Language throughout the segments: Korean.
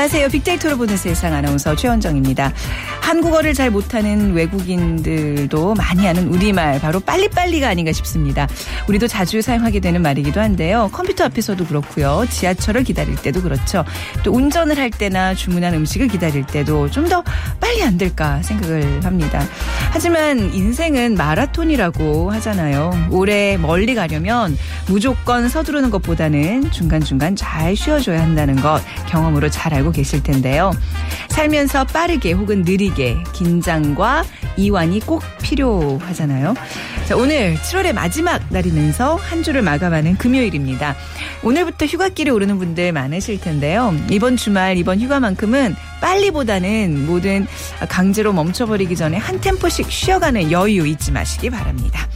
안녕하세요. 빅데이터로 보는 세상 아나운서 최원정입니다. 한국어를 잘 못하는 외국인들도 많이 아는 우리말, 바로 빨리빨리가 아닌가 싶습니다. 우리도 자주 사용하게 되는 말이기도 한데요. 컴퓨터 앞에서도 그렇고요. 지하철을 기다릴 때도 그렇죠. 또 운전을 할 때나 주문한 음식을 기다릴 때도 좀 더 빨리 안 될까 생각을 합니다. 하지만 인생은 마라톤이라고 하잖아요. 오래 멀리 가려면 무조건 서두르는 것보다는 중간중간 잘 쉬어줘야 한다는 것 경험으로 잘 알고 계실 텐데요. 살면서 빠르게 혹은 느리게 긴장과 이완이 꼭 필요하잖아요. 자, 오늘 7월의 마지막 날이면서 한 주를 마감하는 금요일입니다. 오늘부터 휴가길에 오르는 분들 많으실 텐데요. 이번 주말, 이번 휴가만큼은 빨리보다는 뭐든 강제로 멈춰버리기 전에 한 템포씩 쉬어가는 여유 잊지 마시기 바랍니다.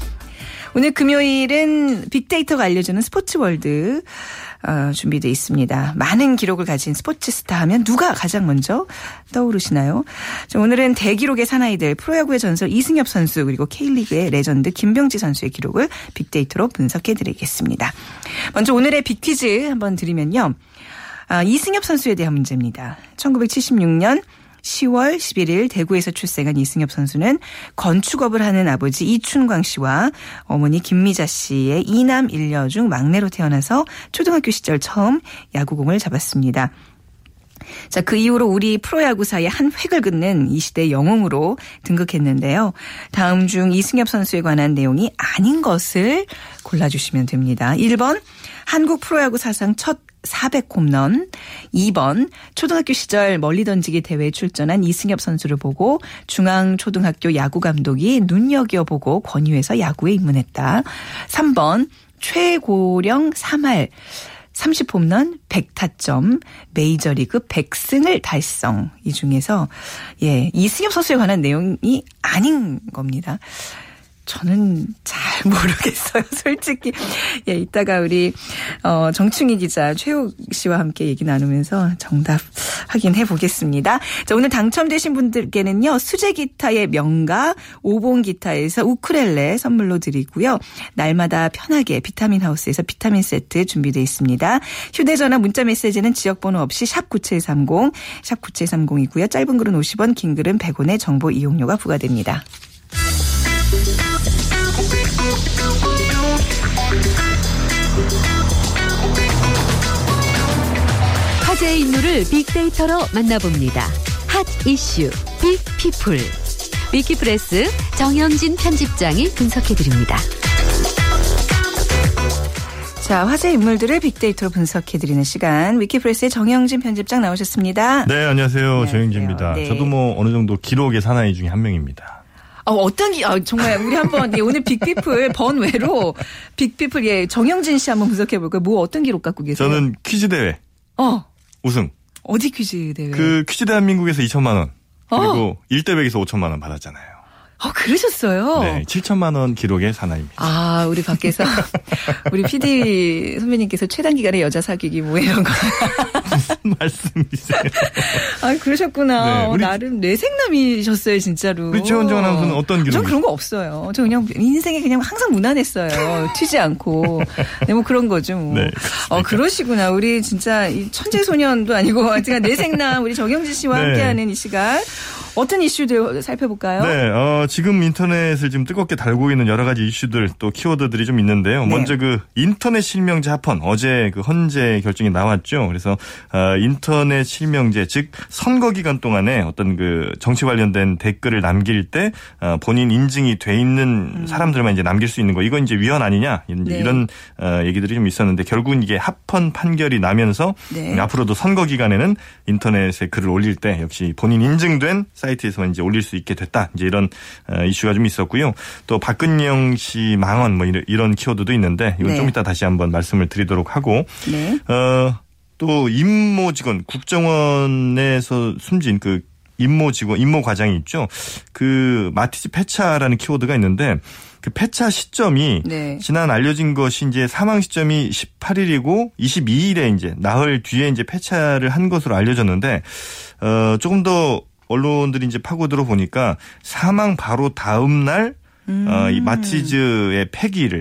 오늘 금요일은 빅데이터가 알려주는 스포츠월드 준비되어 있습니다. 많은 기록을 가진 스포츠스타 하면 누가 가장 먼저 떠오르시나요? 오늘은 대기록의 사나이들, 프로야구의 전설 이승엽 선수, 그리고 K리그의 레전드 김병지 선수의 기록을 빅데이터로 분석해드리겠습니다. 먼저 오늘의 빅퀴즈 한번 드리면요. 이승엽 선수에 대한 문제입니다. 1976년 10월 11일 대구에서 출생한 이승엽 선수는 건축업을 하는 아버지 이춘광 씨와 어머니 김미자 씨의 2남 1녀 중 막내로 태어나서 초등학교 시절 처음 야구공을 잡았습니다. 자, 그 이후로 우리 프로야구사의 한 획을 긋는 이 시대의 영웅으로 등극했는데요. 다음 중 이승엽 선수에 관한 내용이 아닌 것을 골라주시면 됩니다. 1번, 한국 프로야구 사상 첫 400홈런, 2번 초등학교 시절 멀리 던지기 대회에 출전한 이승엽 선수를 보고 중앙초등학교 야구감독이 눈여겨보고 권유해서 야구에 입문했다. 3번 최고령 3할 30홈런 100타점 메이저리그 100승을 달성. 이 중에서 이승엽 선수에 관한 내용이 아닌 겁니다. 저는 잘 모르겠어요, 솔직히. 이따가 우리 정충희 기자, 최욱 씨와 함께 얘기 나누면서 정답 확인해 보겠습니다. 자, 오늘 당첨되신 분들께는요, 수제 기타의 명가 오봉 기타에서 우쿨렐레 선물로 드리고요. 날마다 편하게 비타민 하우스에서 비타민 세트 준비되어 있습니다. 휴대전화, 문자 메시지는 지역번호 없이 샵9730, 샵9730이고요. 짧은 글은 50원, 긴 글은 100원의 정보 이용료가 부과됩니다. 화제의 인물을 빅데이터로 만나봅니다. 핫 이슈 빅피플, 위키프레스 정영진 편집장이 분석해드립니다. 자, 화제 인물들을 빅데이터로 분석해드리는 시간. 위키프레스의 정영진 편집장 나오셨습니다. 네, 안녕하세요. 정영진입니다. 네. 저도 어느 정도 기록의 사나이 중에 한 명입니다. 정말 우리 한번 오늘 빅피플 번외로 빅피플 정영진 씨 한번 분석해 볼까요? 어떤 기록 갖고 계세요? 저는 퀴즈 대회. 우승. 어디 퀴즈 대회? 그 퀴즈 대한민국에서 2천만 원. 그리고 1대100에서 5천만 원 받았잖아요. 그러셨어요? 네, 7천만 원 기록의 사나이입니다. 우리 밖에서 우리 PD 선배님께서 최단 기간의 여자 사귀기 이런 거. 무슨 말씀이세요? 그러셨구나. 네, 나름 뇌생남이셨어요, 진짜로. 우리 최원정 아나운서는 어떤 기록이? 전 그런 거 없어요. 저 그냥 인생에 그냥 항상 무난했어요. 튀지 않고. 네, 그런 거죠. 네. 그러시구나. 우리 진짜 천재 소년도 아니고 하여튼 뇌생남 우리 정영진 씨와 네. 함께하는 이 시간. 어떤 이슈들 살펴볼까요? 네, 지금 인터넷을 지금 뜨겁게 달고 있는 여러 가지 이슈들 또 키워드들이 좀 있는데요. 네. 먼저 인터넷 실명제 합헌, 어제 헌재 결정이 나왔죠. 그래서 인터넷 실명제, 즉 선거 기간 동안에 어떤 정치 관련된 댓글을 남길 때 본인 인증이 돼 있는 사람들만 이제 남길 수 있는 거, 이건 이제 위헌 아니냐 이런 얘기들이 좀 있었는데 결국은 이게 합헌 판결이 나면서 네. 앞으로도 선거 기간에는 인터넷에 글을 올릴 때 역시 본인 인증된 사이트에서만 이제 올릴 수 있게 됐다. 이제 이런 이슈가 좀 있었고요. 또 박근영 씨 망언 이런 키워드도 있는데 이건 네. 좀 이따 다시 한번 말씀을 드리도록 하고. 네. 또 임모 직원, 국정원에서 숨진 임모 직원, 임모 과장이 있죠. 마티즈 폐차라는 키워드가 있는데 폐차 시점이 네. 지난 알려진 것이 이제 사망 시점이 18일이고 22일에 이제 나흘 뒤에 이제 폐차를 한 것으로 알려졌는데 조금 더 언론들이 이제 파고들어 보니까 사망 바로 다음 날 이 마티즈의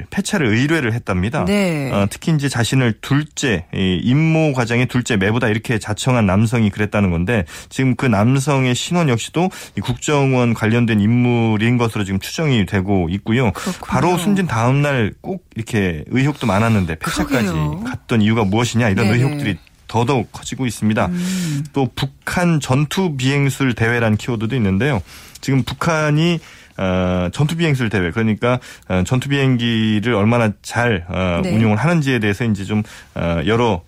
폐차를 의뢰를 했답니다. 네. 특히 이제 자신을 둘째, 임모 과장의 둘째 매보다 이렇게 자청한 남성이 그랬다는 건데, 지금 그 남성의 신원 역시도 이 국정원 관련된 인물인 것으로 지금 추정이 되고 있고요. 그렇군요. 바로 숨진 다음 날 꼭 이렇게 의혹도 많았는데 폐차까지 그러게요. 갔던 이유가 무엇이냐 이런 네네. 의혹들이 더더욱 커지고 있습니다. 또 북한 전투 비행술 대회라는 키워드도 있는데요. 지금 북한이 전투비행술 대회, 그러니까 전투비행기를 얼마나 잘 네. 운용을 하는지에 대해서 이제 좀 여러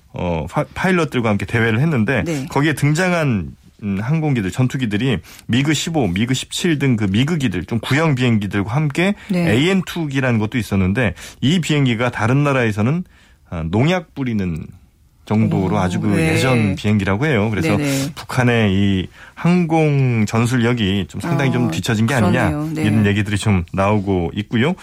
파일럿들과 함께 대회를 했는데 네. 거기에 등장한 항공기들, 전투기들이 미그-15, 미그-17 등 그 미그기들, 좀 구형 비행기들과 함께 네. AN-2기라는 것도 있었는데 이 비행기가 다른 나라에서는 농약 뿌리는 정도로 아주 그 네. 예전 비행기라고 해요. 그래서 네네. 북한의 이 항공 전술력이 좀 상당히 좀 뒤처진 게 아니냐 네. 이런 얘기들이 좀 나오고 있고요.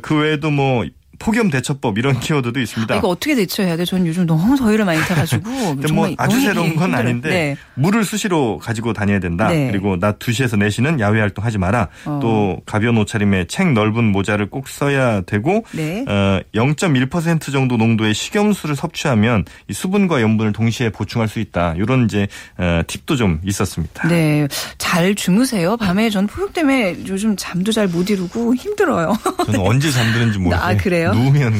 그 외에도 뭐 폭염 대처법 이런 키워드도 있습니다. 이거 어떻게 대처해야 돼? 저는 요즘 너무 더위를 많이 타가지고 뭐 아주 새로운 건 아닌데 네. 물을 수시로 가지고 다녀야 된다. 네. 그리고 낮 2시에서 4시는 야외 활동하지 마라. 또 가벼운 옷차림에 챙 넓은 모자를 꼭 써야 되고 네. 0.1% 정도 농도의 식염수를 섭취하면 이 수분과 염분을 동시에 보충할 수 있다. 이런 이제 팁도 좀 있었습니다. 네, 잘 주무세요. 밤에 전 폭염 때문에 요즘 잠도 잘 못 이루고 힘들어요. 저는 언제 잠드는지 모르겠어요. 아, 그래요? 누우면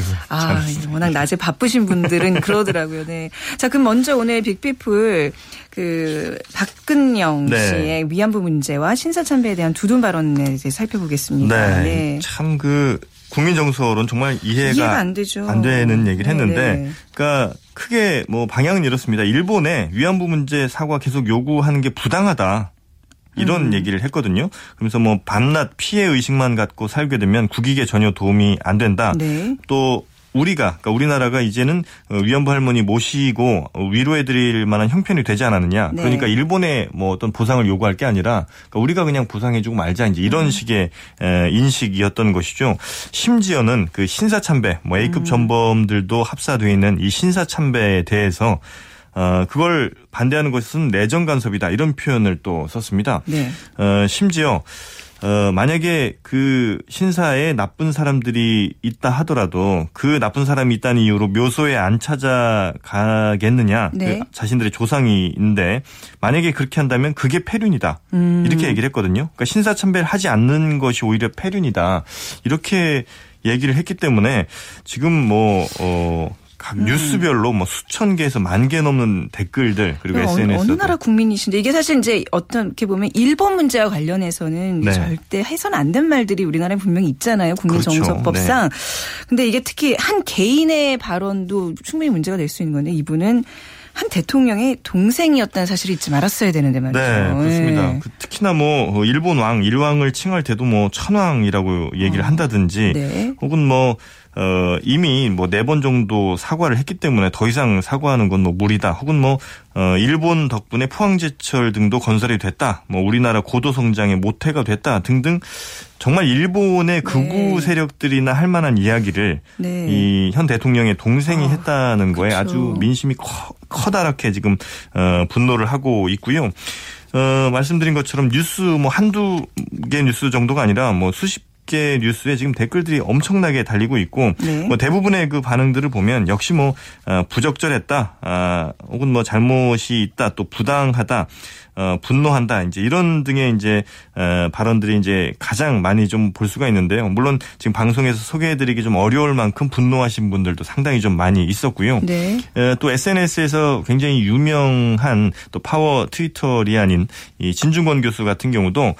워낙 낮에 바쁘신 분들은 그러더라고요. 네. 자, 그럼 먼저 오늘 빅피플 그 박근영 네. 씨의 위안부 문제와 신사참배에 대한 두둔 발언에 대해 살펴보겠습니다. 네. 네. 참 그 국민 정서론 정말 이해가 안 되죠. 안 되는 얘기를 했는데 네. 그러니까 크게 뭐 방향은 이렇습니다. 일본에 위안부 문제 사과 계속 요구하는 게 부당하다. 이런 얘기를 했거든요. 그러면서 뭐 밤낮 피해 의식만 갖고 살게 되면 국익에 전혀 도움이 안 된다. 네. 또 그러니까 우리나라가 이제는 위안부 할머니 모시고 위로해드릴 만한 형편이 되지 않았느냐. 네. 그러니까 일본에 뭐 어떤 보상을 요구할 게 아니라 그러니까 우리가 그냥 보상해주고 말자 이제 이런 식의 인식이었던 것이죠. 심지어는 그 신사참배, 뭐 A급 전범들도 합사돼 있는 이 신사참배에 대해서 그걸 반대하는 것은 내정 간섭이다 이런 표현을 또 썼습니다. 네. 심지어 만약에 그 신사에 나쁜 사람들이 있다 하더라도 그 나쁜 사람이 있다는 이유로 묘소에 안 찾아가겠느냐. 네. 그 자신들의 조상인데 만약에 그렇게 한다면 그게 폐륜이다. 이렇게 얘기를 했거든요. 그러니까 신사참배를 하지 않는 것이 오히려 폐륜이다. 이렇게 얘기를 했기 때문에 지금 뭐 각 뉴스별로 뭐 수천 개에서 만 개 넘는 댓글들 그리고 SNS 어느 나라 국민이신데 이게 사실 이제 어떻게 보면 일본 문제와 관련해서는 네. 절대 해서는 안 된 말들이 우리나라에 분명히 있잖아요. 국민정서법상. 그렇죠. 네. 근데 이게 특히 한 개인의 발언도 충분히 문제가 될 수 있는 건데 이분은 한 대통령의 동생이었다는 사실을 잊지 말았어야 되는데 말이죠. 네, 그렇습니다. 네. 특히나 뭐 일본 왕, 일왕을 칭할 때도 뭐 천왕이라고 얘기를 한다든지 네. 혹은 뭐 이미 뭐 4번 정도 사과를 했기 때문에 더 이상 사과하는 건 뭐 무리다. 혹은 뭐 일본 덕분에 포항제철 등도 건설이 됐다. 뭐 우리나라 고도 성장의 모태가 됐다 등등 정말 일본의 극우 네. 세력들이나 할 만한 이야기를 네. 이 현 대통령의 동생이 했다는 거에 그쵸. 아주 민심이 커다랗게 지금 분노를 하고 있고요. 말씀드린 것처럼 뉴스 뭐 한두 개 뉴스 정도가 아니라 뭐 수십 개 뉴스에 지금 댓글들이 엄청나게 달리고 있고 네. 뭐 대부분의 그 반응들을 보면 역시 뭐 부적절했다, 혹은 뭐 잘못이 있다, 또 부당하다, 분노한다 이제 이런 등의 이제 발언들이 이제 가장 많이 좀 볼 수가 있는데요. 물론 지금 방송에서 소개해드리기 좀 어려울 만큼 분노하신 분들도 상당히 좀 많이 있었고요. 네. 또 SNS에서 굉장히 유명한 또 파워 트위터리안인 이 진중권 교수 같은 경우도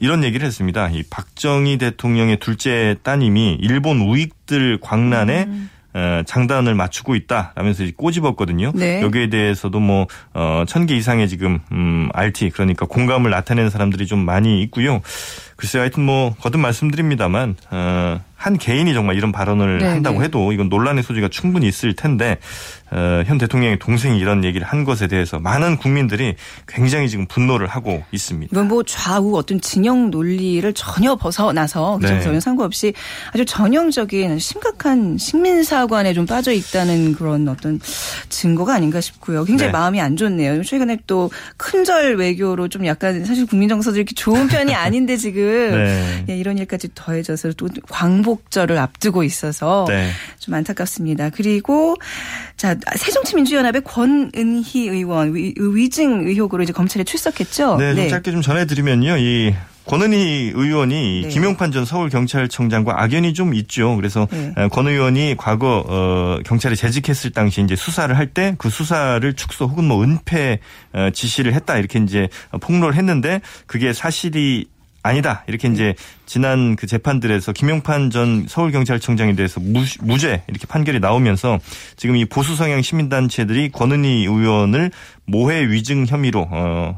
이런 얘기를 했습니다. 이 박정희 대통령의 둘째 따님이 일본 우익들 광란에 장단을 맞추고 있다라면서 꼬집었거든요. 네. 여기에 대해서도 뭐 1,000개 이상의 지금 RT 그러니까 공감을 나타내는 사람들이 좀 많이 있고요. 글쎄요. 하여튼 뭐 거듭 말씀드립니다만 한 개인이 정말 이런 발언을 한다고 해도 이건 논란의 소지가 충분히 있을 텐데 현 대통령의 동생이 이런 얘기를 한 것에 대해서 많은 국민들이 굉장히 지금 분노를 하고 있습니다. 뭐 좌우 어떤 진영 논리를 전혀 벗어나서 그 전혀 상관없이 아주 전형적인 심각한 식민사관에 좀 빠져 있다는 그런 어떤 증거가 아닌가 싶고요. 굉장히 마음이 안 좋네요. 최근에 또 큰절 외교로 좀 약간 사실 국민 정서들이 이렇게 좋은 편이 아닌데 지금 이런 일까지 더해져서 또 광복절을 앞두고 있어서 좀 안타깝습니다. 그리고 자 새정치민주연합의 권은희 의원 위증 의혹으로 이제 검찰에 출석했죠. 네, 좀 짧게 좀 전해드리면요. 이 권은희 의원이 김용판 전 서울경찰청장과 악연이 좀 있죠. 그래서 권 의원이 과거 경찰에 재직했을 당시 이제 수사를 할 때 그 수사를 축소 혹은 뭐 은폐 지시를 했다 이렇게 이제 폭로를 했는데 그게 사실이 아니다. 이렇게 이제 지난 그 재판들에서 김용판 전 서울경찰청장에 대해서 무죄 이렇게 판결이 나오면서 지금 이 보수 성향 시민단체들이 권은희 의원을 모해 위증 혐의로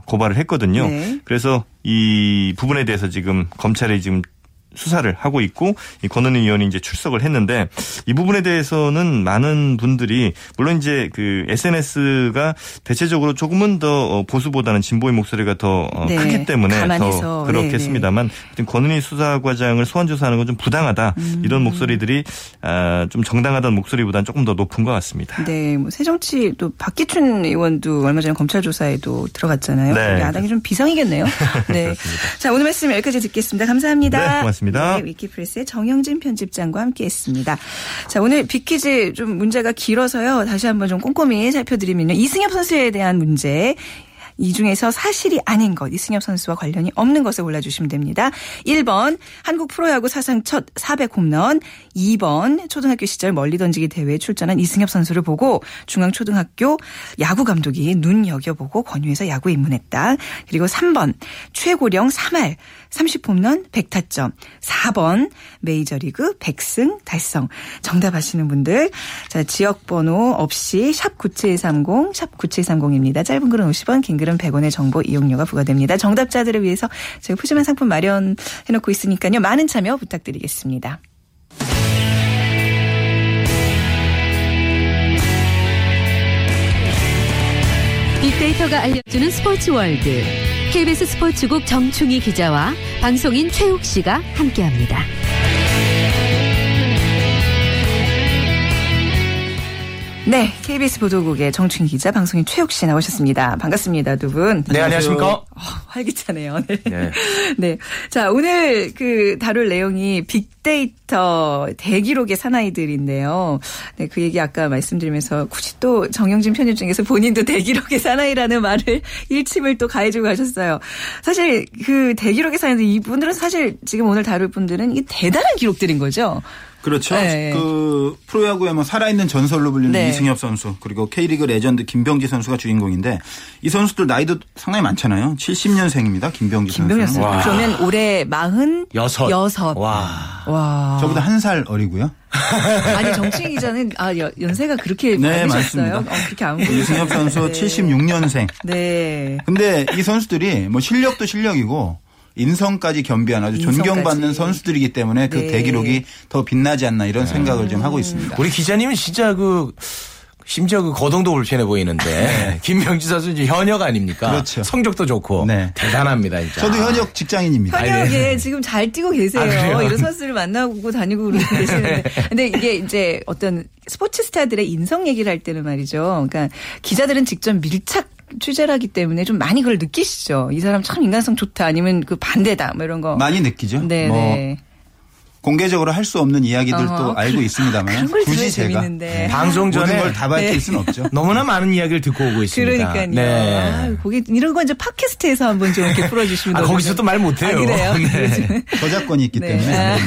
고발을 했거든요. 그래서 이 부분에 대해서 지금 검찰이 지금 수사를 하고 있고 이 권은희 의원이 이제 출석을 했는데 이 부분에 대해서는 많은 분들이 물론 이제 그 SNS가 대체적으로 조금은 더 보수보다는 진보의 목소리가 더 크기 때문에 더 그렇겠습니다만 권은희 수사과장을 소환조사하는 건 좀 부당하다 이런 목소리들이 좀 정당하다는 목소리보다는 조금 더 높은 것 같습니다. 네, 뭐 새정치 또 박기춘 의원도 얼마 전에 검찰 조사에도 들어갔잖아요. 야당이 좀 비상이겠네요. 네, 자 오늘 말씀 여기까지 듣겠습니다. 감사합니다. 네, 고맙습니다. 네, 위키프레스의 정영진 편집장과 함께했습니다. 자, 오늘 빅퀴즈 좀 문제가 길어서요. 다시 한번 좀 꼼꼼히 살펴드리면요. 이승엽 선수에 대한 문제. 이 중에서 사실이 아닌 것, 이승엽 선수와 관련이 없는 것을 골라주시면 됩니다. 1번 한국 프로야구 사상 첫 400홈런, 2번 초등학교 시절 멀리 던지기 대회에 출전한 이승엽 선수를 보고 중앙초등학교 야구 감독이 눈여겨보고 권유해서 야구에 입문했다. 그리고 3번 최고령 3할 30홈런 100타점, 4번 메이저리그 100승 달성. 정답 아시는 분들 자 지역번호 없이 샵 9730, 샵 9730입니다. 짧은 글은 50원, 긴 글은 100원의 정보 이용료가 부과됩니다. 정답자들을 위해서 저희 푸짐한 상품 마련해놓고 있으니까요. 많은 참여 부탁드리겠습니다. 빅데이터가 알려주는 스포츠 월드. KBS 스포츠국 정충희 기자와 방송인 최욱 씨가 함께합니다. 네, KBS 보도국의 정충희 기자, 방송인 최욱 씨 나오셨습니다. 반갑습니다, 두 분. 네, 안녕하십니까? 활기차네요. 네. 네, 자 오늘 그 다룰 내용이 빅데이터 대기록의 사나이들인데요. 네, 그 얘기 아까 말씀드리면서 굳이 또 정영진 편집장에서 본인도 대기록의 사나이라는 말을 일침을 또 가해주고 가셨어요. 사실 그 대기록의 사나이들 이분들은 사실 지금 오늘 다룰 분들은 이게 대단한 기록들인 거죠. 그렇죠. 네. 그 프로야구에 뭐 살아있는 전설로 불리는 이승엽 선수 그리고 K리그 레전드 김병지 선수가 주인공인데 이 선수들 나이도 상당히 많잖아요. 70년생입니다. 김병지 선수는. 그러면 올해 46. 와. 저보다 한 살 어리고요. 아니 정치인 기자는 연세가 그렇게 많으셨어요? 네, 맞습니다. 이승엽 선수 76년생. 네. 근데 이 선수들이 뭐 실력도 실력이고 인성까지 겸비한 아주 존경받는 선수들이기 때문에 그 대기록이 더 빛나지 않나 이런 생각을 좀 하고 있습니다. 우리 기자님은 진짜 심지어 거동도 불편해 보이는데 김병지 선수 이제 현역 아닙니까? 그렇죠. 성적도 좋고 대단합니다. 진짜. 저도 현역 직장인입니다. 현역에 지금 잘 뛰고 계세요. 이런 선수를 만나고 다니고 그러고 계시는데 근데 이게 이제 어떤 스포츠 스타들의 인성 얘기를 할 때는 말이죠. 그러니까 기자들은 직접 밀착 취재를 하기 때문에 좀 많이 그걸 느끼시죠. 이 사람 참 인간성 좋다 아니면 그 반대다 뭐 이런 거. 많이 느끼죠. 네네. 뭐 공개적으로 할 수 없는 이야기들도 알고 있습니다만 굳이 제가 방송 전에 모든 걸 다 밝힐 수는 없죠. 너무나 많은 이야기를 듣고 오고 있습니다. 그러니까요. 네. 이런 거 이제 팟캐스트에서 한번 좀 이렇게 풀어주시면 됩니다. 거기서 또 말 못해요. 그래요? 저작권이 있기 때문에.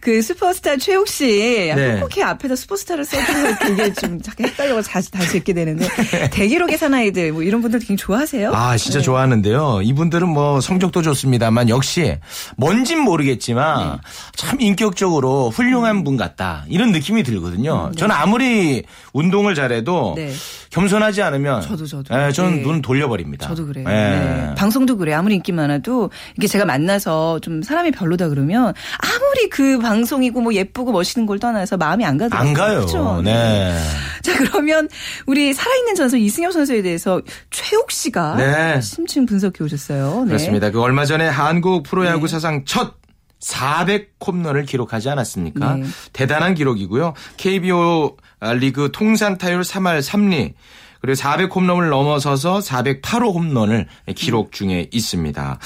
그 슈퍼스타 최욱 씨 한국회 앞에서 슈퍼스타를 써주는 그게 좀 잠깐 헷갈려서 다시 읽게 되는데 대기록의 사나이들 뭐 이런 분들 되게 좋아하세요? 아 진짜 좋아하는데요. 이분들은 뭐 성적도 좋습니다만 역시 뭔진 모르겠지만 참 인격적으로 훌륭한 분 같다 이런 느낌이 들거든요. 저는 아무리 운동을 잘해도 겸손하지 않으면 저도 예, 저는 예. 눈 돌려버립니다. 저도 그래요. 예. 네. 방송도 그래. 아무리 인기 많아도 이게 제가 만나서 좀 사람이 별로다 그러면 아무리 그 방송이고 뭐 예쁘고 멋있는 걸 떠나서 마음이 안 가더라고요. 안 가요. 그렇죠? 네. 네. 자 그러면 우리 살아있는 전수 이승엽 선수에 대해서 최욱 씨가 네. 심층 분석해 오셨어요. 네. 그렇습니다. 그 얼마 전에 한국 프로야구 네. 사상 첫 400홈런을 기록하지 않았습니까? 네. 대단한 기록이고요. KBO 리그 통산 타율 3할 3리 그리고 400홈런을 넘어서서 408호 홈런을 기록 중에 있습니다.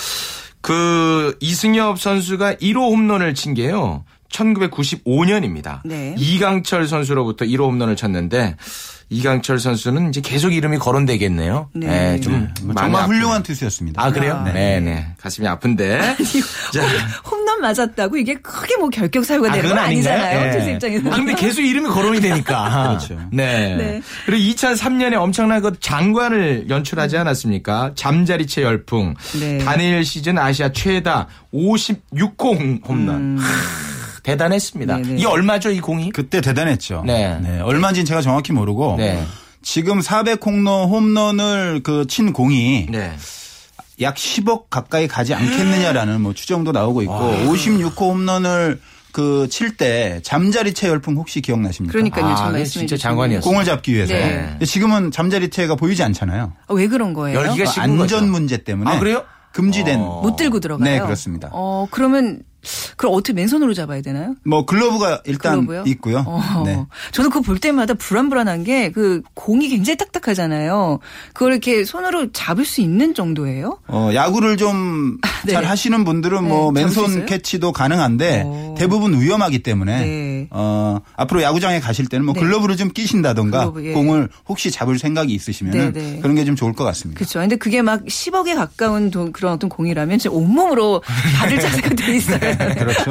그 이승엽 선수가 1호 홈런을 친 게요. 1995년입니다. 네. 이강철 선수로부터 1호 홈런을 쳤는데 이강철 선수는 이제 계속 이름이 거론되겠네요. 네, 네 좀 정말 훌륭한 투수였습니다. 아 그래요? 아, 네, 네. 가슴이 아픈데. 아니, 자, 홈런 맞았다고 이게 크게 뭐 결격 사유가 되는 건 아니잖아요. 네. 투수 입장에서. 그런데 계속 이름이 거론이 되니까. 그렇죠. 네. 네. 그리고 2003년에 엄청난 그 장관을 연출하지 않았습니까? 잠자리채 열풍. 네. 단일 시즌 아시아 최다 56호 홈런. 대단했습니다. 네네. 이 얼마죠 이 공이? 그때 대단했죠. 네. 네. 얼마인지는 제가 정확히 모르고 네. 지금 400홈런 홈런을 그 친 공이 네. 약 10억 가까이 가지 않겠느냐라는 뭐 추정도 나오고 있고 와. 56호 홈런을 그 칠 때 잠자리채 열풍 혹시 기억나십니까? 그러니까요. 아, 진짜 장관이었어요. 공을 잡기 위해서. 네. 지금은 잠자리채가 보이지 않잖아요. 아, 왜 그런 거예요? 열기가 식은 안전 거죠. 문제 때문에. 아 그래요? 금지된. 못 들고 들어가요? 네 그렇습니다. 그러면. 그럼 어떻게 맨손으로 잡아야 되나요? 뭐 글러브가 일단 글러브요? 있고요. 네. 저는 그거 볼 때마다 불안불안한 게 그 공이 굉장히 딱딱하잖아요. 그걸 이렇게 손으로 잡을 수 있는 정도예요? 야구를 좀 잘 네. 하시는 분들은 네. 뭐 맨손 캐치도 가능한데 대부분 위험하기 때문에 네. 앞으로 야구장에 가실 때는 뭐 네. 글러브를 좀 끼신다던가 글러브, 예. 공을 혹시 잡을 생각이 있으시면 네, 네. 그런 게 좀 좋을 것 같습니다. 그렇죠. 근데 그게 막 10억에 가까운 그런 어떤 공이라면 진짜 온몸으로 받을 자세가 돼 있어요. 그렇죠.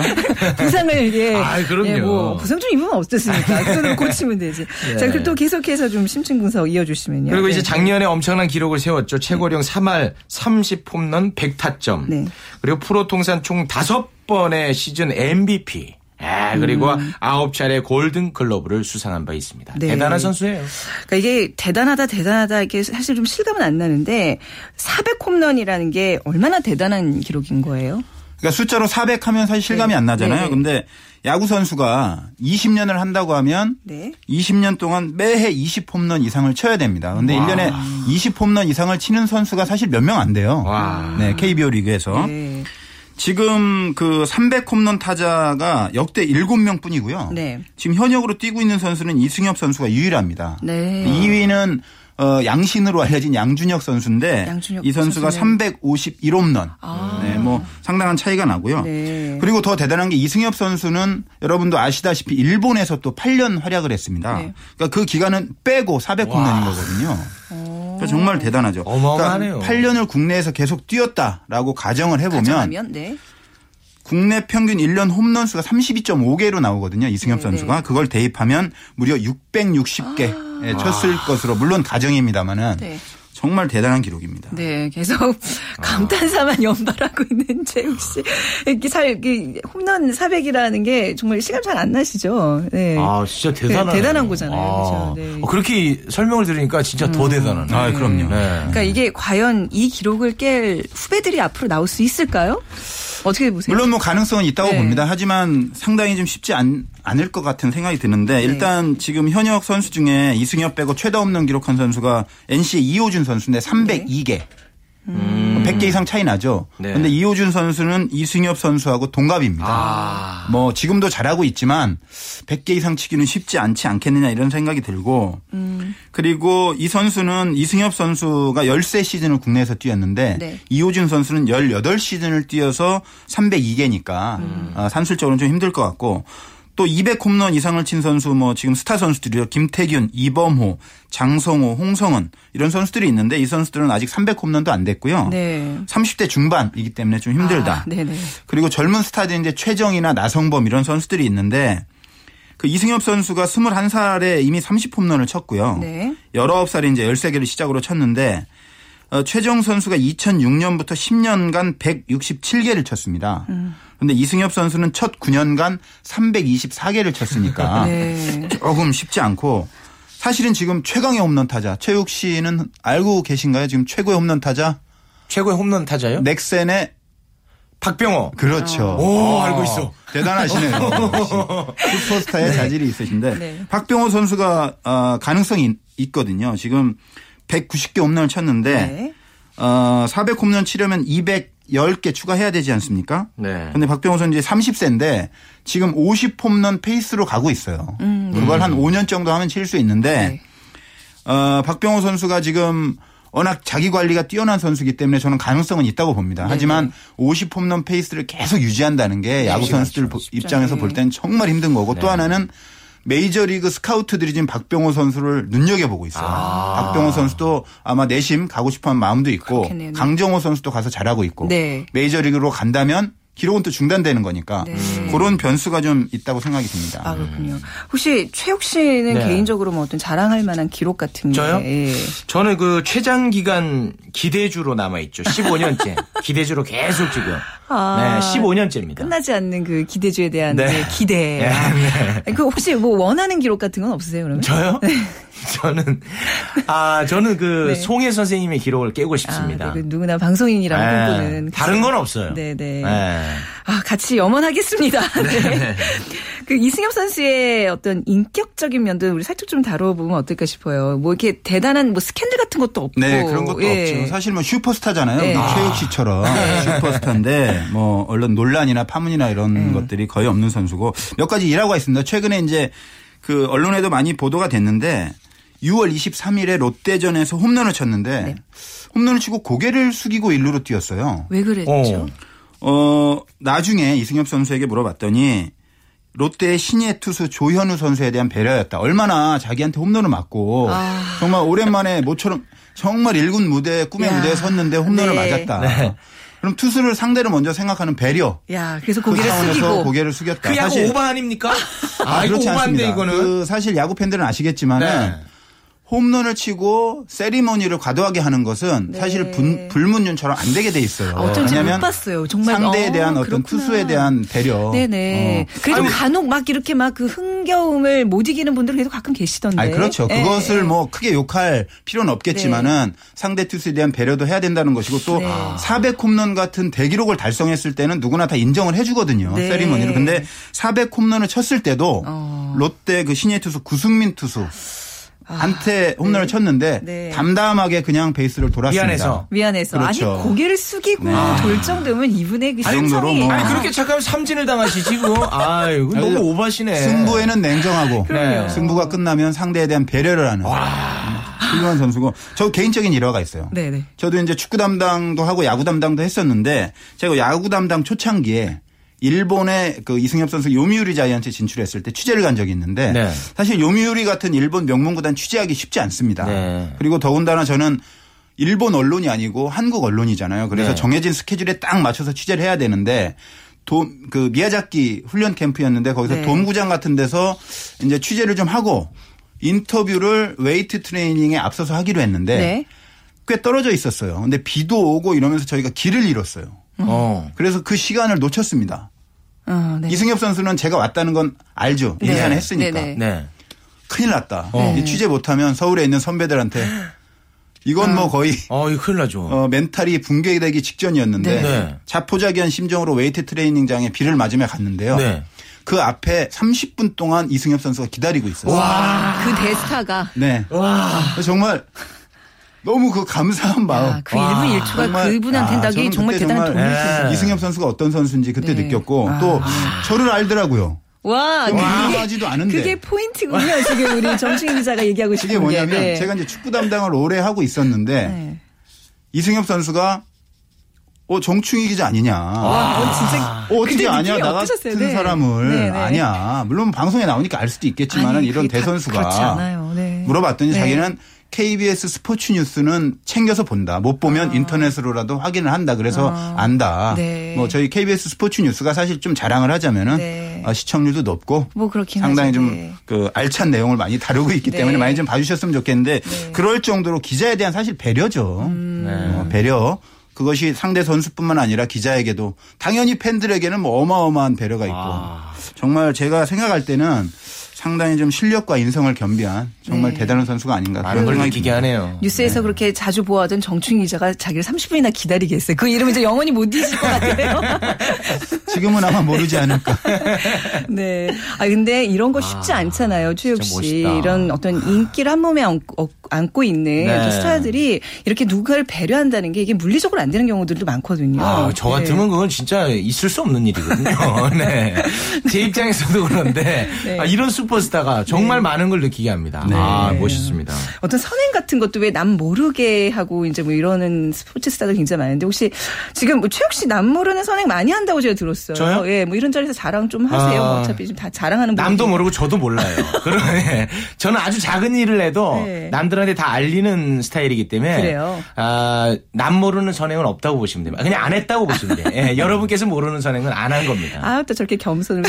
부상을 예. 아, 그럼요. 예, 뭐 부상 좀 입으면 어떻습니까? 그걸 고치면 되지. 네. 자, 그럼 또 계속해서 좀 심층 분석 이어주시면요. 그리고 네. 이제 작년에 엄청난 기록을 세웠죠. 최고령 3할 30홈런 100타점. 네. 그리고 프로 통산 총 5번의 시즌 MVP. 그리고 9차례 골든 글러브를 수상한 바 있습니다. 네. 대단한 선수예요. 그러니까 이게 대단하다 이게 사실 좀 실감은 안 나는데 400홈런이라는 게 얼마나 대단한 기록인 거예요? 그러니까 숫자로 400 하면 사실 실감이 네. 안 나잖아요. 그런데 네. 야구 선수가 20년을 한다고 하면 네. 20년 동안 매해 20홈런 이상을 쳐야 됩니다. 그런데 1년에 20홈런 이상을 치는 선수가 사실 몇 명 안 돼요. 네, KBO 리그에서. 네. 지금 그 300홈런 타자가 역대 7명 뿐이고요. 네. 지금 현역으로 뛰고 있는 선수는 이승엽 선수가 유일합니다. 네. 2위는 양신으로 알려진 양준혁 선수인데 이 선수가 351홈런. 네, 뭐 상당한 차이가 나고요. 네. 그리고 더 대단한 게 이승엽 선수는 여러분도 아시다시피 일본에서 또 8년 활약을 했습니다. 네. 그러니까 그 기간은 빼고 400홈런인 거거든요. 그러니까 정말 대단하죠. 어마어마하네요. 그러니까 8년을 국내에서 계속 뛰었다라고 가정을 해보면 가정하면, 네. 국내 평균 1년 홈런 수가 32.5개로 나오거든요. 이승엽 네네. 선수가. 그걸 대입하면 무려 660개 쳤을 것으로 물론 가정입니다마는 네. 정말 대단한 기록입니다. 네. 계속 감탄사만 연발하고 있는 최욱 씨. 이렇게 홈런 400이라는 게 정말 시간 잘 안 나시죠? 네. 아 진짜 대단하네. 대단한 거잖아요. 그렇죠? 네. 그렇게 설명을 들으니까 진짜 더 대단하네. 아, 그럼요. 네. 그러니까 이게 과연 이 기록을 깰 후배들이 앞으로 나올 수 있을까요? 어떻게 보세요? 물론 뭐 가능성은 있다고 네. 봅니다. 하지만 상당히 좀 쉽지 않을 것 같은 생각이 드는데 네. 일단 지금 현역 선수 중에 이승엽 빼고 최다 홈런 기록한 선수가 NC의 이호준 선수인데 302개. 100개 이상 차이 나죠. 그런데 네. 이호준 선수는 이승엽 선수하고 동갑입니다. 뭐 지금도 잘하고 있지만 100개 이상 치기는 쉽지 않지 않겠느냐 이런 생각이 들고 그리고 이 선수는 이승엽 선수가 13시즌을 국내에서 뛰었는데 네. 이호준 선수는 18시즌을 뛰어서 302개니까 산술적으로는 좀 힘들 것 같고 또 200홈런 이상을 친 선수 뭐 지금 스타 선수들이요. 김태균, 이범호, 장성호, 홍성은 이런 선수들이 있는데 이 선수들은 아직 300홈런도 안 됐고요. 네. 30대 중반이기 때문에 좀 힘들다. 네네. 그리고 젊은 스타들인데 최정이나 나성범 이런 선수들이 있는데 그 이승엽 선수가 21살에 이미 30홈런을 쳤고요. 네. 19살에 이제 13개를 시작으로 쳤는데 최정 선수가 2006년부터 10년간 167개를 쳤습니다. 그런데 이승엽 선수는 첫 9년간 324개를 쳤으니까 네. 조금 쉽지 않고 사실은 지금 최강의 홈런 타자 최욱 씨는 알고 계신가요? 지금 최고의 홈런 타자. 최고의 홈런 타자요? 넥센의 박병호. 그렇죠. 오, 오, 알고 있어. 대단하시네요. 슈퍼스타의 자질이 있으신데 네. 박병호 선수가 가능성이 있거든요. 지금 190개 홈런을 쳤는데 네. 400 홈런 치려면 210개 추가해야 되지 않습니까? 네. 근데 박병호 선수 이제 30세인데 지금 50 홈런 페이스로 가고 있어요. 그걸 한 5년 정도 하면 칠 수 있는데 네. 박병호 선수가 지금 워낙 자기 관리가 뛰어난 선수이기 때문에 저는 가능성은 있다고 봅니다. 네네. 하지만 50 홈런 페이스를 계속 유지한다는 게 야구 선수들 입장에서 볼 때는 정말 힘든 거고 네. 또 하나는 메이저리그 스카우트들이 지금 박병호 선수를 눈여겨보고 있어요. 아. 박병호 선수도 아마 내심 가고 싶어하는 마음도 있고 그렇겠네요. 강정호 선수도 가서 잘하고 있고 네. 메이저리그로 간다면 기록은 또 중단되는 거니까 네. 그런 변수가 좀 있다고 생각이 듭니다. 아 그렇군요. 혹시 최욱 씨는 네. 개인적으로 뭐 어떤 자랑할 만한 기록 같은 게? 저요? 예. 저는 그 최장기간 기대주로 남아있죠. 15년째. 기대주로 계속 지금. 아, 네, 15년째입니다. 끝나지 않는 그 기대주에 대한 네. 기대. 네, 네. 그 혹시 뭐 원하는 기록 같은 건 없으세요 그러면? 저요? 네. 저는 그 네. 송혜 선생님의 기록을 깨고 싶습니다. 아, 네, 그 누구나 방송인이라는 분은 네. 다른 건 없어요. 네네. 네. 아 같이 염원하겠습니다. 네. 네. 그 이승엽 선수의 어떤 인격적인 면도 우리 살짝 좀 다뤄보면 어떨까 싶어요. 뭐 이렇게 대단한 뭐 스캔들 같은 것도 없고. 네 그런 것도 예. 없죠. 사실 뭐 슈퍼스타잖아요. 네. 아. 최욱 씨처럼 슈퍼스타인데 뭐 언론 논란이나 파문이나 이런 것들이 거의 없는 선수고 몇 가지 일화가 있습니다. 최근에 이제 그 언론에도 많이 보도가 됐는데 6월 23일에 롯데전에서 홈런을 쳤는데 네. 홈런을 치고 고개를 숙이고 1루로 뛰었어요. 왜 그랬죠? 나중에 이승엽 선수에게 물어봤더니 롯데의 신예 투수 조현우 선수에 대한 배려였다. 얼마나 자기한테 홈런을 맞고 아. 정말 오랜만에 모처럼 정말 1군 무대 꿈의 야. 무대에 섰는데 홈런을 네. 맞았다. 네. 그럼 투수를 상대로 먼저 생각하는 배려. 야, 그래서 고개를 숙였다. 그 야구 사실 오바 아닙니까? 아, 그렇지 않습니다. 이거는. 그 사실 야구 팬들은 아시겠지만은 네. 홈런을 치고 세리머니를 과도하게 하는 것은 네. 사실 불문율처럼 안 되게 돼 있어요. 왜냐하면 상대에 대한 어떤 그렇구나. 투수에 대한 배려. 네네. 그래도 아니, 간혹 막 이렇게 막 그 흥겨움을 못 이기는 분들은 계속 가끔 계시던데. 아니, 그렇죠. 네. 그것을 뭐 크게 욕할 필요는 없겠지만은 네. 상대 투수에 대한 배려도 해야 된다는 것이고 또 네. 400 홈런 같은 대기록을 달성했을 때는 누구나 다 인정을 해주거든요. 네. 세리머니를. 근데 400 홈런을 쳤을 때도 롯데 그 신예 투수 구승민 투수. 한테 홈런을 네. 쳤는데 네. 담담하게 그냥 베이스를 돌았습니다. 미안해서. 그렇죠. 아니 고개를 숙이고 돌 정도면 이분의 그 심성이. 뭐. 아니 그렇게 착하면 삼진을 당하시지 그거. 아유 너무 오바시네. 승부에는 냉정하고 네. 승부가 끝나면 상대에 대한 배려를 하는 훌륭한 선수고. 저 개인적인 일화가 있어요. 네네. 저도 이제 축구 담당도 하고 야구 담당도 했었는데 제가 야구 담당 초창기에 일본의 그 이승엽 선수 요미우리 자이언츠에 진출했을 때 취재를 간 적이 있는데 네. 사실 요미우리 같은 일본 명문구단 취재하기 쉽지 않습니다. 네. 그리고 더군다나 저는 일본 언론이 아니고 한국 언론이잖아요. 그래서 네. 정해진 스케줄에 딱 맞춰서 취재를 해야 되는데 그 미야자키 훈련 캠프였는데 거기서 네. 돔구장 같은 데서 이제 취재를 좀 하고 인터뷰를 웨이트 트레이닝에 앞서서 하기로 했는데 네. 꽤 떨어져 있었어요. 근데 비도 오고 이러면서 저희가 길을 잃었어요. 그래서 그 시간을 놓쳤습니다. 네. 이승엽 선수는 제가 왔다는 건 알죠. 네. 인사는 했으니까. 네. 큰일 났다. 취재 못하면 서울에 있는 선배들한테 이건 뭐 거의 이거 큰일 나죠. 멘탈이 붕괴되기 직전이었는데 네. 자포자기한 심정으로 웨이트 트레이닝장에 비를 맞으며 갔는데요. 네. 그 앞에 30분 동안 이승엽 선수가 기다리고 있었어요. 와, 그 대스타가. 네. 와. 정말. 너무 그 감사한 마음. 야, 그 1분 1초가 그분한테 덕이 정말 대단한 도움이었어요. 예. 이승엽 선수가 어떤 선수인지 그때 네. 느꼈고 또 저를 알더라고요. 와, 유명하지도 않은데. 그게 포인트군요. 지금 우리 정충희 기자가 얘기하고 싶은 게. 그게 뭐냐면 네. 제가 이제 축구 담당을 오래 하고 있었는데 네. 이승엽 선수가 정충희 기자 아니냐. 진짜. 어떻게 아냐. 나 같은 네. 사람을 네네. 아냐. 물론 물론 방송에 나오니까 알 수도 있겠지만 이런 대선수가 네. 물어봤더니 네. 자기는 KBS 스포츠 뉴스는 챙겨서 본다. 못 보면 인터넷으로라도 확인을 한다. 그래서 안다. 네. 뭐 저희 KBS 스포츠 뉴스가 사실 좀 자랑을 하자면은 네. 시청률도 높고 뭐 그렇긴 상당히 좀 그 알찬 내용을 많이 다루고 있기 네. 때문에 많이 좀 봐주셨으면 좋겠는데 네. 그럴 정도로 기자에 대한 사실 배려죠. 배려. 그것이 상대 선수뿐만 아니라 기자에게도 당연히 팬들에게는 뭐 어마어마한 배려가 있고 정말 제가 생각할 때는 상당히 좀 실력과 인성을 겸비한 정말 네. 대단한 선수가 아닌가. 많은 걸 느끼게 하네요. 뉴스에서 네. 그렇게 자주 보아하던 정충희 기자가 자기를 30분이나 기다리게 했어요. 그 이름 이제 영원히 못 잊을 것 같아요. 지금은 아마 모르지 않을까. 네. 아 근데 이런 거 쉽지 않잖아요. 최욱 씨. 이런 어떤 인기를 한 몸에 안고 있는 네. 스타들이 이렇게 누군가를 배려한다는 게 이게 물리적으로 안 되는 경우들도 많거든요. 아, 저 같으면 네. 그건 진짜 있을 수 없는 일이거든요. 네. 제 입장에서도 그런데 네. 아, 이런 슈퍼스타가 정말 네. 많은 걸 느끼게 합니다. 네. 아, 멋있습니다. 어떤 선행 같은 것도 왜 남 모르게 하고 이제 뭐 이러는 스포츠 스타들 굉장히 많은데 혹시 지금 뭐 최욱 씨 남 모르는 선행 많이 한다고 제가 들었어요. 저요? 예, 뭐 이런 자리에서 자랑 좀 하세요. 뭐 어차피 좀 다 자랑하는 분들. 남도 모르고 저도 몰라요. 그러네. 저는 아주 작은 일을 해도 네. 남들한테 다 알리는 스타일이기 때문에 그래요. 아, 남 모르는 선행은 없다고 보시면 됩니다. 그냥 안 했다고 보시면 돼요. 예, 여러분께서 모르는 선행은 안 한 겁니다. 아, 또 저렇게 겸손을.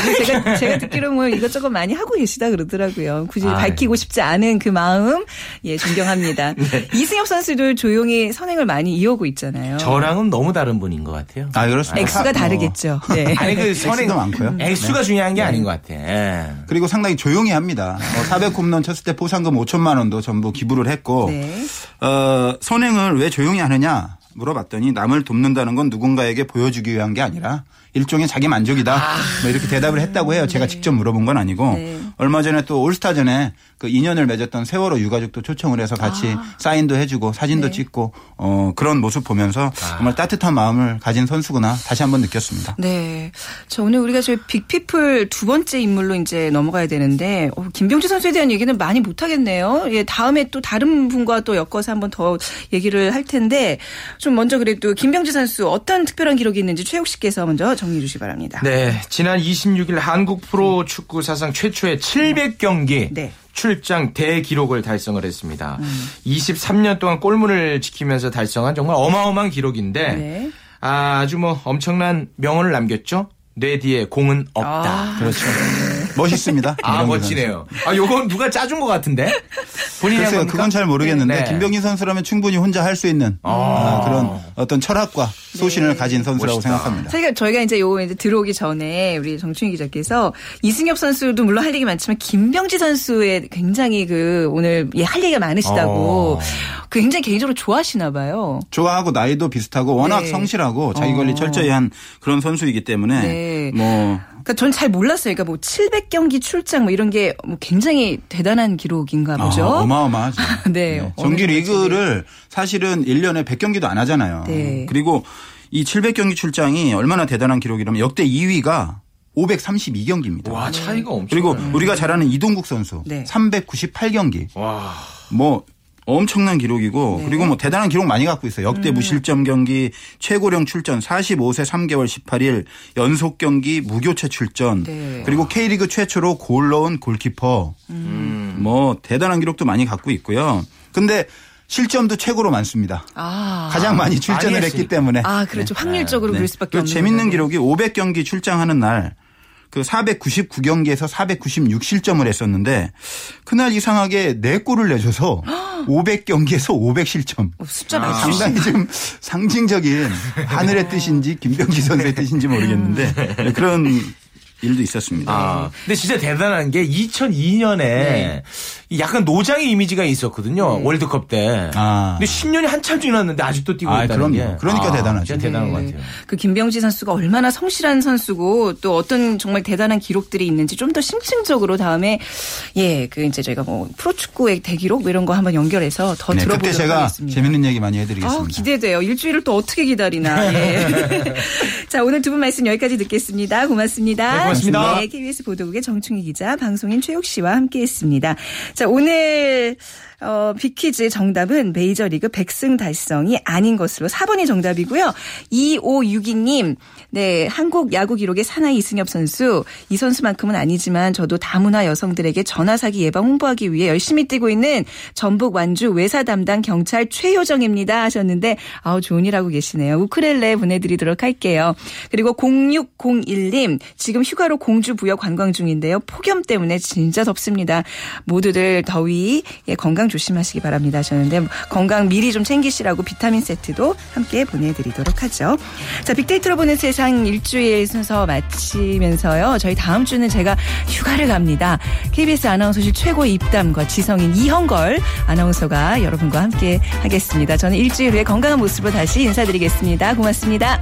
제가 듣기로 뭐 이것저것 많이 하고 계시다 그러더라고요. 굳이 밝히고 싶지 않은 그 마음 예 존경합니다. 네. 이승엽 선수도 조용히 선행을 많이 이어오고 있잖아요. 저랑은 너무 다른 분인 것 같아요. 아 그렇습니다. 액수가 다르겠죠. 네. 아니 그 선행도 많고요. 액수가 네. 중요한 게 네. 아닌 것 같아. 네. 그리고 상당히 조용히 합니다. 400 홈런 쳤을 때 포상금 5천만 원도 전부 기부를 했고 네. 선행을 왜 조용히 하느냐 물어봤더니 남을 돕는다는 건 누군가에게 보여주기 위한 게 아니라 일종의 자기 만족이다. 뭐 이렇게 대답을 했다고 해요. 제가 네. 직접 물어본 건 아니고 네. 얼마 전에 또 올스타전에 그 인연을 맺었던 세월호 유가족도 초청을 해서 같이 사인도 해주고 사진도 네. 찍고 그런 모습 보면서 정말 따뜻한 마음을 가진 선수구나 다시 한번 느꼈습니다. 네, 자 오늘 우리가 저희 빅피플 두 번째 인물로 이제 넘어가야 되는데 김병지 선수에 대한 얘기는 많이 못 하겠네요. 예, 다음에 또 다른 분과 또 엮어서 한번 더 얘기를 할 텐데 좀 먼저 그래도 김병지 선수 어떤 특별한 기록이 있는지 최욱 씨께서 먼저. 정리해 주시기 바랍니다. 네, 지난 26일 한국 프로축구 사상 최초의 700경기 네. 출장 대기록을 달성을 했습니다. 23년 동안 골문을 지키면서 달성한 정말 어마어마한 기록인데 네. 아주 뭐 엄청난 명언을 남겼죠. 뇌 뒤에 공은 없다. 아. 그렇죠. 멋있습니다. 아 멋지네요. 선수. 아 요건 누가 짜준 것 같은데? 본인이 글쎄요, 그건 잘 모르겠는데 네. 김병지 선수라면 충분히 혼자 할 수 있는 그런 어떤 철학과 소신을 네. 가진 선수라고 멋있다. 생각합니다. 사실 저희가 이제 요거 이제 들어오기 전에 우리 정충희 기자께서 이승엽 선수도 물론 할 얘기 많지만 김병지 선수의 굉장히 그 오늘 예, 할 얘기가 많으시다고 굉장히 개인적으로 좋아하시나 봐요. 좋아하고 나이도 비슷하고 워낙 네. 성실하고 자기 관리 철저히 한 그런 선수이기 때문에 네. 뭐. 그러니까 전 잘 몰랐어요. 그러니까 뭐 700경기 출장 뭐 이런 게 뭐 굉장히 대단한 기록인가 보죠. 아, 어마어마하죠. 네. 네. 정규 리그를 사실은 1년에 100경기도 안 하잖아요. 네. 그리고 이 700경기 출장이 얼마나 대단한 기록이라면 역대 2위가 532경기입니다. 와, 차이가 엄청. 그리고 우리가 잘 아는 이동국 선수 네. 398경기. 와. 뭐 엄청난 기록이고 네. 그리고 뭐 대단한 기록 많이 갖고 있어요. 역대 무실점 경기 최고령 출전 45세 3개월 18일 연속 경기 무교체 출전 네. 그리고 K리그 최초로 골 넣은 골키퍼 뭐 대단한 기록도 많이 갖고 있고요. 근데 실점도 최고로 많습니다. 아. 가장 많이 출전을 많이 했기 때문에. 아 그렇죠. 네. 확률적으로 네. 그럴 수밖에 없는 재밌는 거네요. 기록이 500경기 출장하는 날 그 499경기에서 496 실점을 했었는데 그날 이상하게 4골을 내줘서 500경기에서 500 실점. 숫자 몇 상당히 좀 상징적인 하늘의 뜻인지 김병지 선수의 뜻인지 모르겠는데 그런 일도 있었습니다. 아, 근데 진짜 대단한 게 2002년에 네. 약간 노장의 이미지가 있었거든요. 월드컵 때. 아. 근데 10년이 한참 지났는데 아직도 뛰고 있다는 게. 그러니까 대단하죠. 진짜 대단한 것 같아요. 그 김병지 선수가 얼마나 성실한 선수고 또 어떤 정말 대단한 기록들이 있는지 좀 더 심층적으로 다음에 예, 그 이제 저희가 뭐 프로축구의 대기록 이런 거 한번 연결해서 더 네, 들어보도록 하겠습니다. 그때 제가 재밌는 얘기 많이 해드리겠습니다. 아, 기대돼요. 일주일을 또 어떻게 기다리나. 예. 자, 오늘 두 분 말씀 여기까지 듣겠습니다. 고맙습니다. 네, 고맙습니다. 네, KBS 보도국의 정충희 기자, 방송인 최욱 씨와 함께했습니다. 자, 오늘 빅퀴즈 정답은 메이저리그 100승 달성이 아닌 것으로 4번이 정답이고요. 2562님, 네 한국 야구 기록의 사나이 이승엽 선수, 이 선수만큼은 아니지만 저도 다문화 여성들에게 전화사기 예방 홍보하기 위해 열심히 뛰고 있는 전북 완주 외사 담당 경찰 최효정입니다 하셨는데 아우 좋은 일 하고 계시네요. 우크렐레 보내드리도록 할게요. 그리고 0601님, 지금 휴가로 공주 부여 관광 중인데요. 폭염 때문에 진짜 덥습니다. 모두들 더위 예, 건강 조심하시기 바랍니다 하셨는데 건강 미리 좀 챙기시라고 비타민 세트도 함께 보내드리도록 하죠. 자, 빅데이터로 보는 세상 일주일 순서 마치면서요. 저희 다음 주는 제가 휴가를 갑니다. KBS 아나운서실 최고 입담과 지성인 이형걸 아나운서가 여러분과 함께 하겠습니다. 저는 일주일 후에 건강한 모습으로 다시 인사드리겠습니다. 고맙습니다.